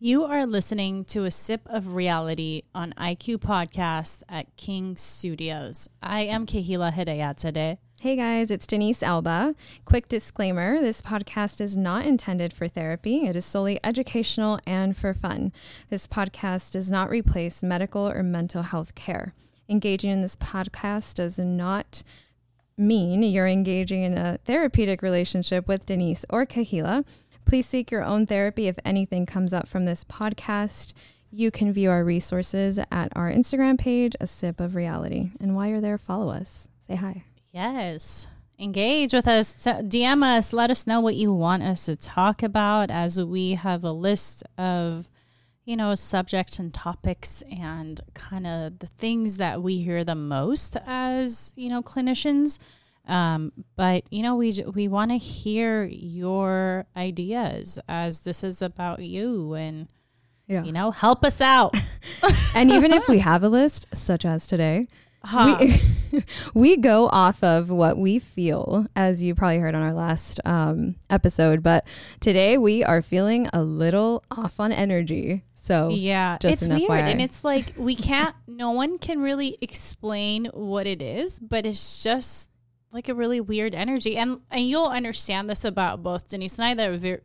You are listening to A Sip of Reality on IQ Podcasts at King Studios. I am Kahila Hidayatadeh. Hey guys, it's Denise Alba. Quick disclaimer, this podcast is not intended for therapy. It is solely educational and for fun. This podcast does not replace medical or mental health care. Engaging in this podcast does not mean you're engaging in a therapeutic relationship with Denise or Kahila. Please seek your own therapy if anything comes up from this podcast. You can view our resources at our Instagram page, A Sip of Reality. And while you're there, follow us. Say hi. Yes. Engage with us. DM us. Let us know what you want us to talk about, as we have a list of, subjects and topics and kind of the things that we hear the most as, clinicians. But we want to hear your ideas, as this is about you, and, help us out. And even if we have a list, such as today, we go off of what we feel, as you probably heard on our last episode. But today we are feeling a little off on energy. So yeah, it's weird. FYI. And it's like, no one can really explain what it is, but it's just like a really weird energy. And you'll understand this about both Denise and I, that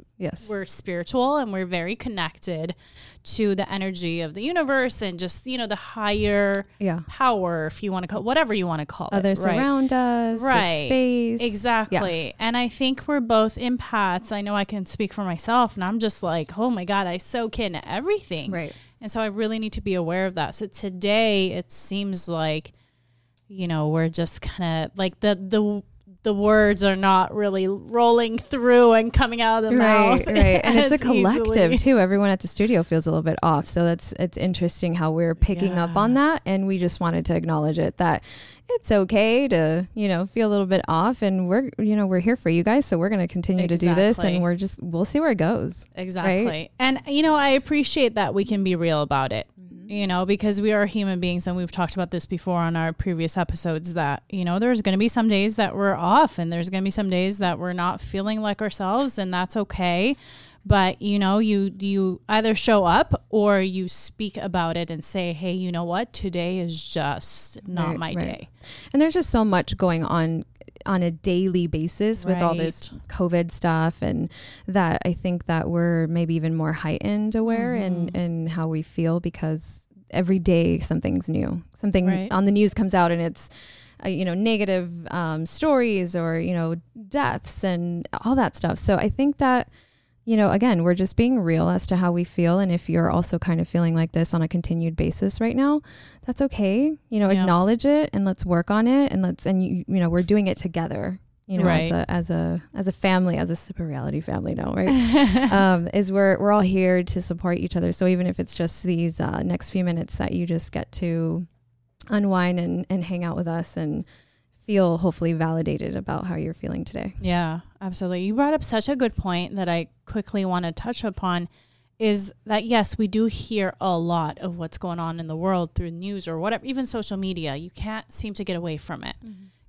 we're spiritual and we're very connected to the energy of the universe and just, the higher power, if you want to call it, whatever you want to call others it. Others around us, the space. Exactly. Yeah. And I think we're both empaths. I know I can speak for myself, and I'm just like, oh my God, I soak in everything. Right. And so I really need to be aware of that. So today it seems like, we're just kind of like the words are not really rolling through and coming out of the mouth. Right. And it's a collective too. Everyone at the studio feels a little bit off. So it's interesting how we're picking up on that. And we just wanted to acknowledge it, that it's okay to, feel a little bit off, and we're here for you guys. So we're going to continue to do this, and we'll see where it goes. Exactly. Right? And, I appreciate that we can be real about it. Because we are human beings, and we've talked about this before on our previous episodes, that, there's going to be some days that we're off, and there's going to be some days that we're not feeling like ourselves, and that's okay. But, you either show up or you speak about it and say, hey, you know what? Today is just not my day. And there's just so much going on a daily basis with all this COVID stuff, and that I think that we're maybe even more heightened aware in how we feel, because every day something's new, something on the news comes out, and it's, negative stories, or, deaths and all that stuff. So I think that, again, we're just being real as to how we feel. And if you're also kind of feeling like this on a continued basis right now, that's okay. Acknowledge it, and let's work on it. And we're doing it together, as a family, as a Sip of Reality family now, right? Is we're all here to support each other. So even if it's just these next few minutes that you just get to unwind and hang out with us, and feel hopefully validated about how you're feeling today. Yeah, absolutely. You brought up such a good point that I quickly want to touch upon, is that, yes, we do hear a lot of what's going on in the world through news or whatever, even social media. You can't seem to get away from it,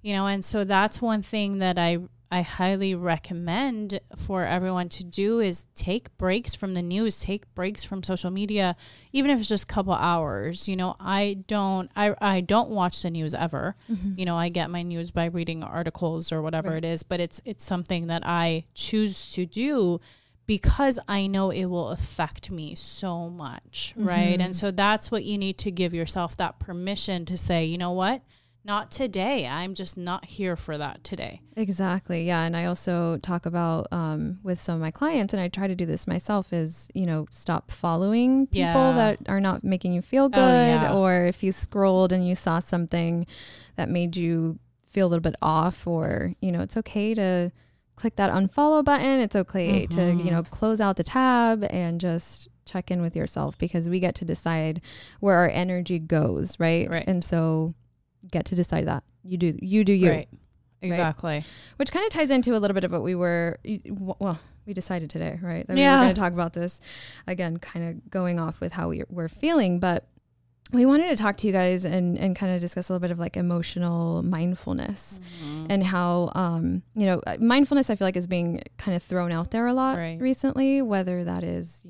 and so that's one thing that I highly recommend for everyone to do, is take breaks from the news, take breaks from social media, even if it's just a couple hours. I don't watch the news ever. I get my news by reading articles or whatever it is, but it's something that I choose to do, because I know it will affect me so much. Right. And so that's what you need to give yourself, that permission to say, you know what? Not today. I'm just not here for that today. Exactly. Yeah. And I also talk about with some of my clients, and I try to do this myself, is, stop following people that are not making you feel good. Or if you scrolled and you saw something that made you feel a little bit off, or, it's okay to click that unfollow button. It's okay to, close out the tab and just check in with yourself, because we get to decide where our energy goes. Right. Right. And so get to decide that you do you. Right. Exactly. Right? Which kind of ties into a little bit of what we decided today, right? That we were going to talk about this again, kind of going off with how we're feeling, but we wanted to talk to you guys and kind of discuss a little bit of like emotional mindfulness and how, mindfulness I feel like is being kind of thrown out there a lot recently, whether that is,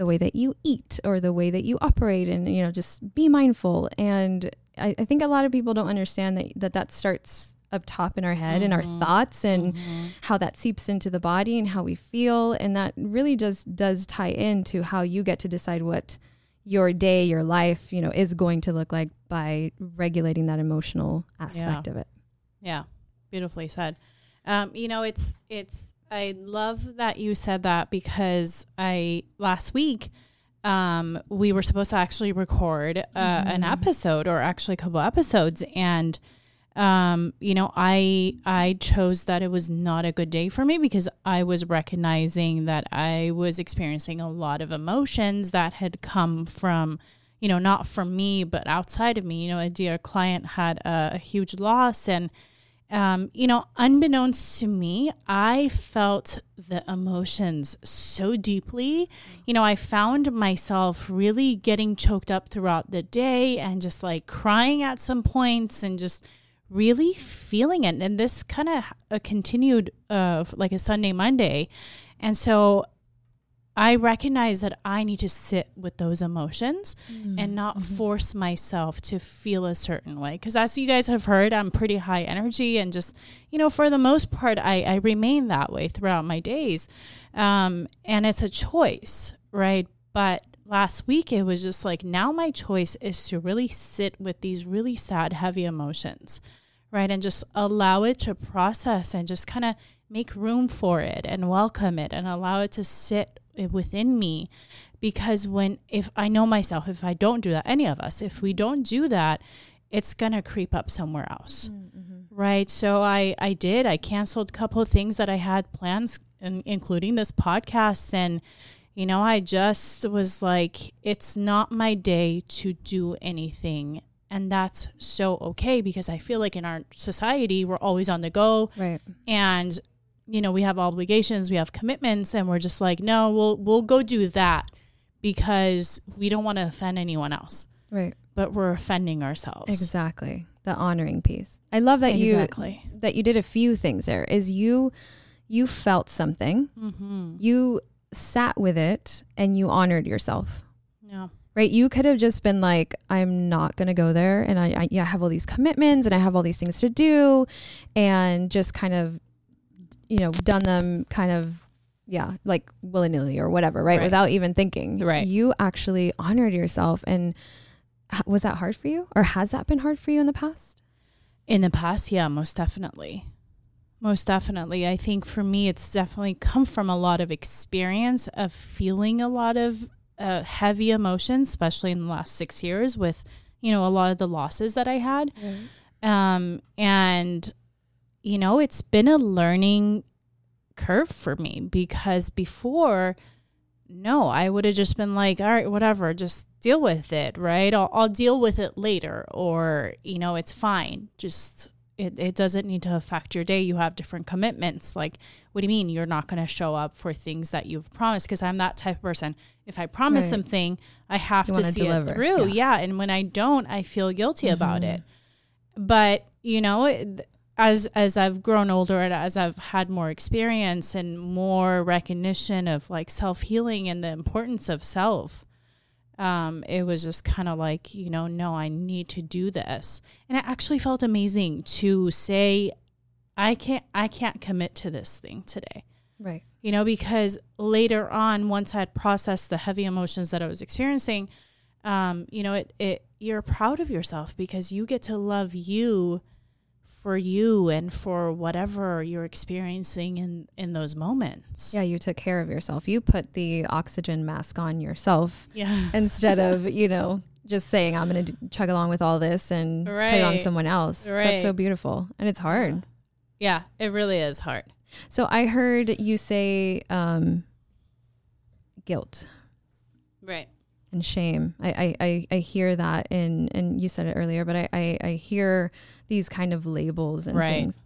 the way that you eat or the way that you operate, and, you know, just be mindful. And I think a lot of people don't understand that starts up top in our head and our thoughts and how that seeps into the body and how we feel. And that really just does tie into how you get to decide what your day, your life, you know, is going to look like by regulating that emotional aspect of it. Yeah. Beautifully said. You know, I love that you said that, because last week, we were supposed to actually record an episode, or actually a couple episodes. And, you know, I chose that it was not a good day for me, because I was recognizing that I was experiencing a lot of emotions that had come from, you know, not from me, but outside of me. You know, a dear client had a huge loss, and, you know, unbeknownst to me, I felt the emotions so deeply. You know, I found myself really getting choked up throughout the day and just like crying at some points and just really feeling it. And this kind of continued like a Sunday, Monday. And so I recognize that I need to sit with those emotions and not force myself to feel a certain way. Because as you guys have heard, I'm pretty high energy, and just, you know, for the most part, I remain that way throughout my days. And it's a choice, right? But last week, it was just like, now my choice is to really sit with these really sad, heavy emotions, right? And just allow it to process and just kind of make room for it and welcome it and allow it to sit within me. Because if I know myself, if I don't do that, any of us, if we don't do that, it's gonna creep up somewhere else, right? So I canceled a couple of things that I had plans, including this podcast, and, you know, I just was like, it's not my day to do anything. And that's so okay, because I feel like in our society, we're always on the go, right? And, you know, we have obligations, we have commitments, and we're just like, no, we'll go do that because we don't want to offend anyone else. Right. But we're offending ourselves. Exactly. The honoring piece. I love that you did a few things there. Is you felt something, you sat with it, and you honored yourself. Yeah. Right. You could have just been like, I'm not going to go there. And I have all these commitments and I have all these things to do, and just kind of, you know, done them kind of, like willy-nilly or whatever, right? Without even thinking. Right. You actually honored yourself. And was that hard for you? Or has that been hard for you in the past? In the past, yeah, most definitely. Most definitely. I think for me, it's definitely come from a lot of experience of feeling a lot of heavy emotions, especially in the last 6 years with, you know, a lot of the losses that I had. And you know, it's been a learning curve for me, because before, no, I would have just been like, all right, whatever, just deal with it, right? I'll deal with it later, or, you know, it's fine. Just, it doesn't need to affect your day. You have different commitments. Like, what do you mean you're not going to show up for things that you've promised? Because I'm that type of person. If I promise something, I have to see deliver it through. Yeah. And when I don't, I feel guilty about it. But, you know, as I've grown older and as I've had more experience and more recognition of like self-healing and the importance of self, it was just kind of like, you know, no, I need to do this. And it actually felt amazing to say, I can't commit to this thing today. Right. You know, because later on, once I'd processed the heavy emotions that I was experiencing, you know, you're proud of yourself because you get to love you for you and for whatever you're experiencing in those moments. Yeah, you took care of yourself. You put the oxygen mask on yourself instead of, you know, just saying, I'm going to chug along with all this and put it on someone else. That's so beautiful. And it's hard. Yeah, it really is hard. So I heard you say guilt. Right. And shame. I hear that in, and you said it earlier, but I hear these kind of labels and things.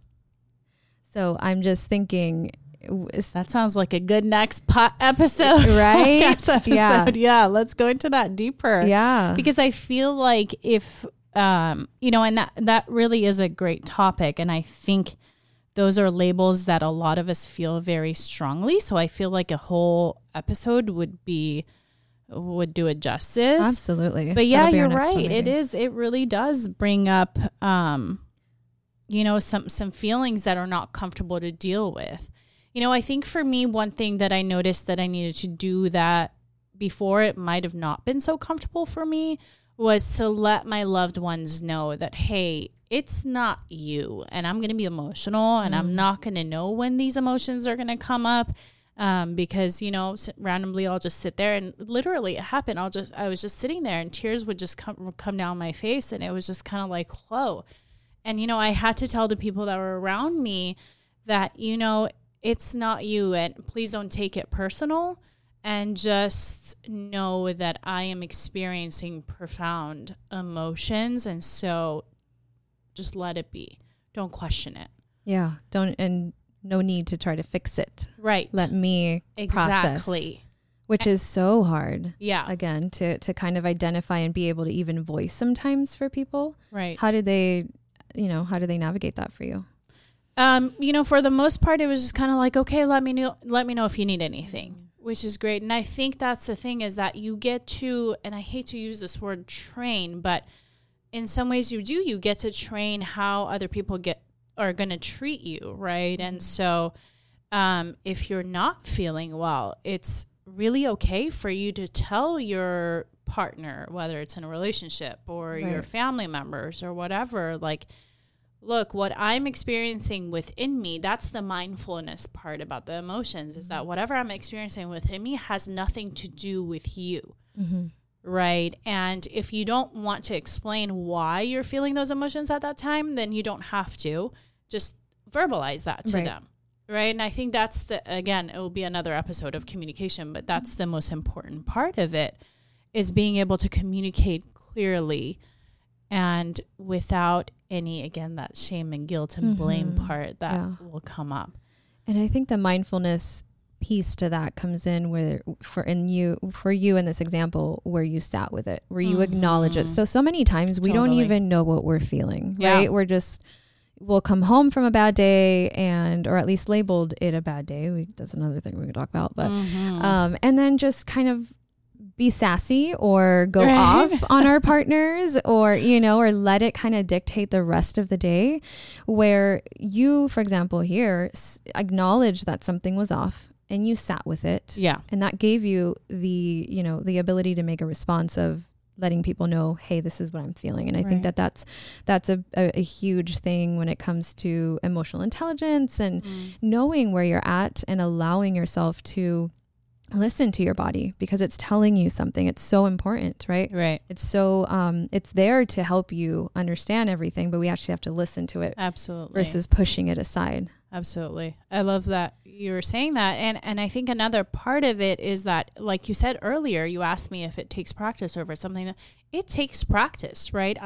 So I'm just thinking, that sounds like a good next episode, right? Episode. Yeah. Let's go into that deeper. Yeah. Because I feel like if, you know, and that really is a great topic. And I think those are labels that a lot of us feel very strongly. So I feel like a whole episode would be would do it justice. Absolutely. But yeah, you're right. It really does bring up, some feelings that are not comfortable to deal with. You know, I think for me, one thing that I noticed that I needed to do that before it might have not been so comfortable for me was to let my loved ones know that, hey, it's not you, and I'm going to be emotional, and I'm not going to know when these emotions are going to come up, because, you know, randomly I'll just sit there, and literally it happened. I was just sitting there, and tears would just come down my face, and it was just kind of like, whoa. And, you know, I had to tell the people that were around me that, you know, it's not you, and please don't take it personal, and just know that I am experiencing profound emotions, and so just let it be. Don't question it. Yeah. And no need to try to fix it. Right. Let me process. Exactly. Which is so hard. Yeah. Again, to kind of identify and be able to even voice sometimes for people. Right. How do they navigate that for you? For the most part, it was just kind of like, okay, let me know if you need anything, which is great. And I think that's the thing, is that you get to, and I hate to use this word train, but in some ways you get to train how other people are going to treat you, right? And so if you're not feeling well, it's really okay for you to tell your partner, whether it's in a relationship or your family members or whatever, like, look, what I'm experiencing within me, that's the mindfulness part about the emotions, is that whatever I'm experiencing within me has nothing to do with you. Mm-hmm. Right. And if you don't want to explain why you're feeling those emotions at that time, then you don't have to. Just verbalize that to them. Right. And I think that's it will be another episode of communication, but that's the most important part of it, is being able to communicate clearly and without any, again, that shame and guilt and blame part that will come up. And I think the mindfulness piece to that comes in where for you in this example, where you sat with it, where you acknowledge it. So many times we don't even know what we're feeling, right? We'll come home from a bad day, or at least labeled it a bad day. That's another thing we can talk about, but and then just kind of be sassy or go off on our partners, or, you know, or let it kind of dictate the rest of the day, where you, for example, here acknowledge that something was off. And you sat with it. Yeah. And that gave you the ability to make a response of letting people know, hey, this is what I'm feeling. And I think that's a huge thing when it comes to emotional intelligence and knowing where you're at and allowing yourself to listen to your body, because it's telling you something. It's so important, right? Right. It's so, it's there to help you understand everything, but we actually have to listen to it. Absolutely. Versus pushing it aside. Absolutely. I love that you were saying that. And I think another part of it is that, like you said earlier, you asked me if it takes practice over something. It takes practice, right?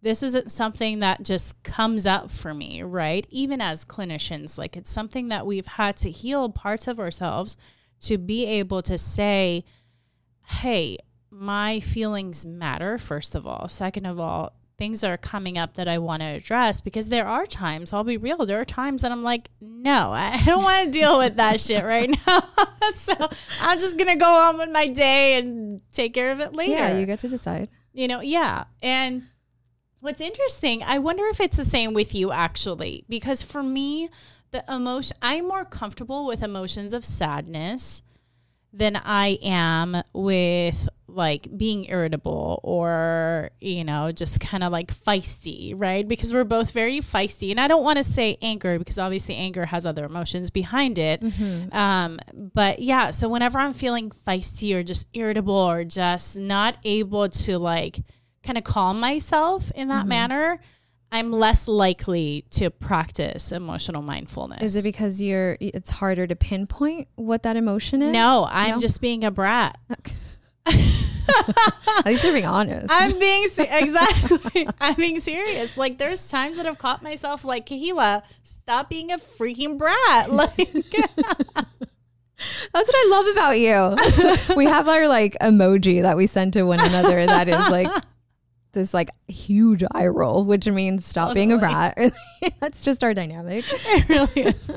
This isn't something that just comes up for me, right? Even as clinicians, like, it's something that we've had to heal parts of ourselves to be able to say, hey, my feelings matter, first of all. Second of all, things are coming up that I want to address, because there are times, I'll be real, there are times that I'm like, no, I don't want to deal with that shit right now. So I'm just going to go on with my day and take care of it later. Yeah, you get to decide. You know, yeah. And what's interesting, I wonder if it's the same with you, actually, because for me, I'm more comfortable with emotions of sadness than I am with, like, being irritable or, you know, just kind of like feisty, right? Because we're both very feisty. And I don't want to say anger, because obviously anger has other emotions behind it. Mm-hmm. But yeah, so whenever I'm feeling feisty or just irritable or just not able to, like, kind of calm myself in that manner, I'm less likely to practice emotional mindfulness. Is it because it's harder to pinpoint what that emotion is? No, I'm just being a brat. Okay. At least you're being honest. I'm being serious. Like, there's times that I've caught myself like, Kahila, stop being a freaking brat. Like, that's what I love about you. We have our, like, emoji that we send to one another that is like this, like, huge eye roll, which means stop being a brat. That's just our dynamic. It really is.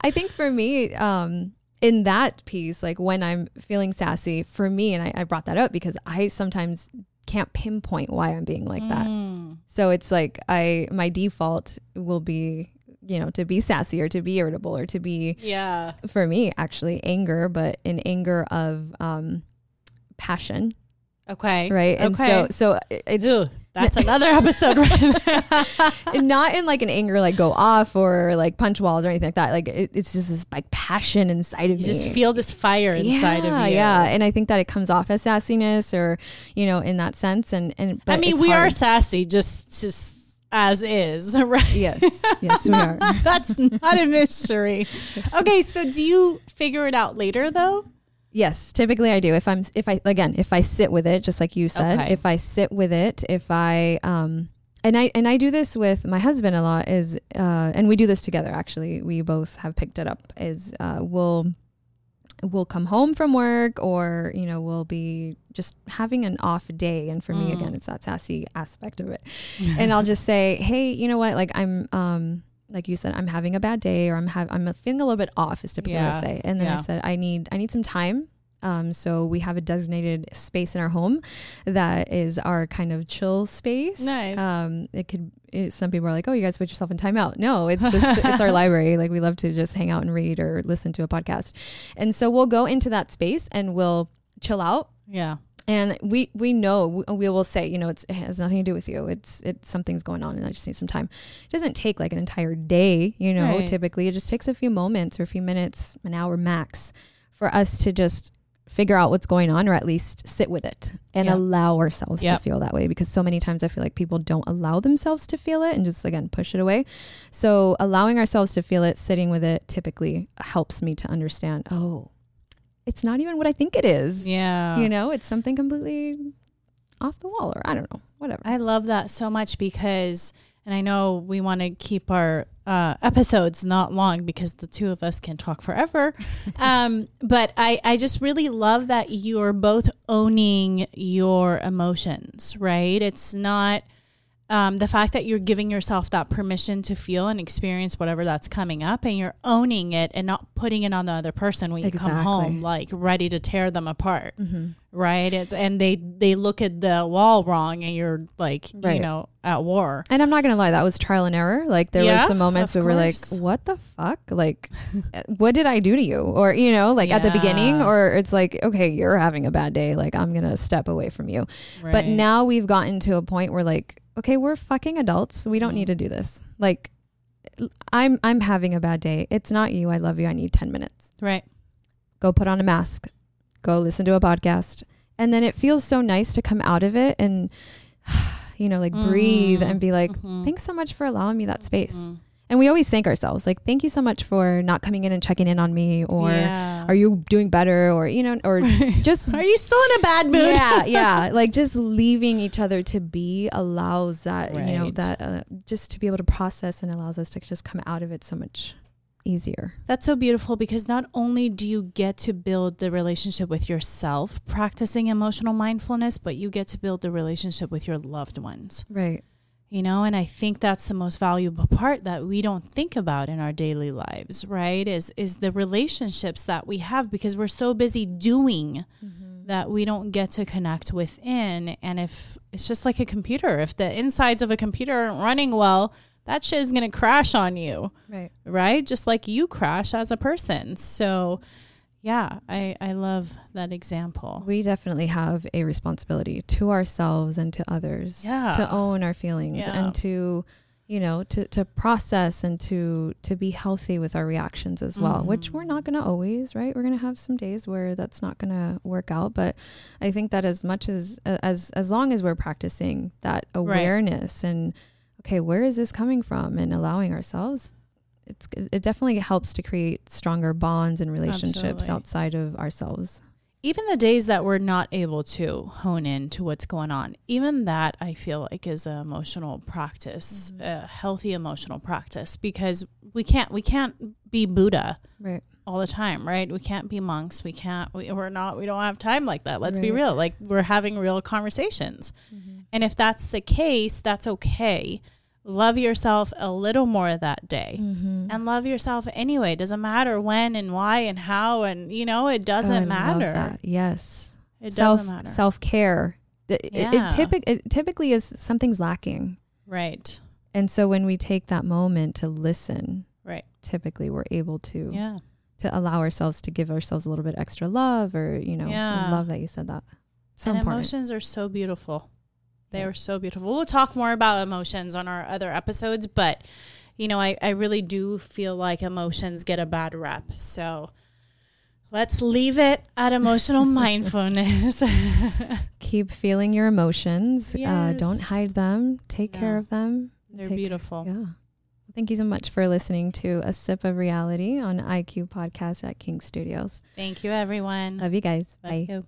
I think for me, in that piece, like when I'm feeling sassy for me, and I brought that up because I sometimes can't pinpoint why I'm being like that. So it's like my default will be, to be sassy or to be irritable or to be, for me actually anger, but an anger of passion. Okay. Right. And so it's, that's another episode right there. Not in like an anger, like go off or like punch walls or anything like that. Like it's just this like passion inside of you. You just feel this fire inside of you. Yeah. And I think that it comes off as sassiness or, in that sense. And but I mean, we are sassy just as is, right? Yes, we are. That's not a mystery. Okay. So do you figure it out later though? Yes, typically I do. If I sit with it, just like you said, if I sit with it, and I do this with my husband a lot is, and we do this together. Actually, we both have picked it up is, we'll come home from work or, we'll be just having an off day. And for me, again, it's that sassy aspect of it. And I'll just say, hey, you know what? Like I'm, like you said, I'm having a bad day or I'm feeling a little bit off is typically what I say. And then I said, I need some time. So we have a designated space in our home that is our kind of chill space. Nice. Some people are like, oh, you guys put yourself in timeout. No, it's just, it's our library. Like we love to just hang out and read or listen to a podcast. And so we'll go into that space and we'll chill out. Yeah. And we know we will say, it has nothing to do with you. It's something's going on and I just need some time. It doesn't take like an entire day, right. Typically it just takes a few moments or a few minutes, an hour max for us to just figure out what's going on or at least sit with it and allow ourselves to feel that way. Because so many times I feel like people don't allow themselves to feel it and just again, push it away. So allowing ourselves to feel it, sitting with it typically helps me to understand, oh, it's not even what I think it is. Yeah. It's something completely off the wall or I don't know, whatever. I love that so much because, and I know we want to keep our episodes not long because the two of us can talk forever. But I just really love that you're both owning your emotions, right? It's not the fact that you're giving yourself that permission to feel and experience whatever that's coming up and you're owning it and not putting it on the other person when you come home, like ready to tear them apart. Mm-hmm. Right. And they look at the wall wrong and you're like, at war. And I'm not going to lie. That was trial and error. Like there was some moments we were like, what the fuck? Like, what did I do to you? Or, at the beginning or it's like, okay, you're having a bad day. Like I'm going to step away from you. Right. But now we've gotten to a point where like, okay, we're fucking adults. We don't need to do this. Like I'm having a bad day. It's not you. I love you. I need 10 minutes. Right. Go put on a mask. Go listen to a podcast. And then it feels so nice to come out of it and, breathe and be like, thanks so much for allowing me that space. Mm-hmm. And we always thank ourselves. Like, thank you so much for not coming in and checking in on me or are you doing better? Or, or just. Are you still in a bad mood? Yeah. Yeah. Like just leaving each other to be allows that, that just to be able to process and allows us to just come out of it so much easier. That's so beautiful because not only do you get to build the relationship with yourself practicing emotional mindfulness, but you get to build the relationship with your loved ones. Right. And I think that's the most valuable part that we don't think about in our daily lives, right? Is the relationships that we have because we're so busy doing that we don't get to connect within. And if it's just like a computer, if the insides of a computer aren't running well, that shit is going to crash on you, right? Just like you crash as a person. So yeah, I love that example. We definitely have a responsibility to ourselves and to others to own our feelings and to, to process and to be healthy with our reactions as well, which we're not going to always, right? We're going to have some days where that's not going to work out. But I think that as much as long as we're practicing that awareness and okay, where is this coming from? And allowing ourselves, it definitely helps to create stronger bonds and relationships outside of ourselves. Even the days that we're not able to hone in to what's going on, even that I feel like is an emotional practice, a healthy emotional practice, because we can't be Buddha all the time, right? We can't be monks. We don't have time like that. Let's be real. Like we're having real conversations. And if that's the case, that's okay. love yourself a little more that day, and love yourself anyway. Doesn't matter when and why and how, and you know, it doesn't matter. Love that. Yes. It doesn't matter. Self-care. It typically is something's lacking. Right. And so when we take that moment to listen, right, typically we're able to allow ourselves to give ourselves a little bit extra love, or, you know, I love that you said that. So and important. Emotions are so beautiful. They are so beautiful. We'll talk more about emotions on our other episodes, but, you know, I really do feel like emotions get a bad rep. So let's leave it at emotional mindfulness. Keep feeling your emotions. Yes. Don't hide them. Take care of them. They're beautiful. Yeah. Thank you so much for listening to A Sip of Reality on IQ Podcasts at King Studios. Thank you, everyone. Love you guys. Bye.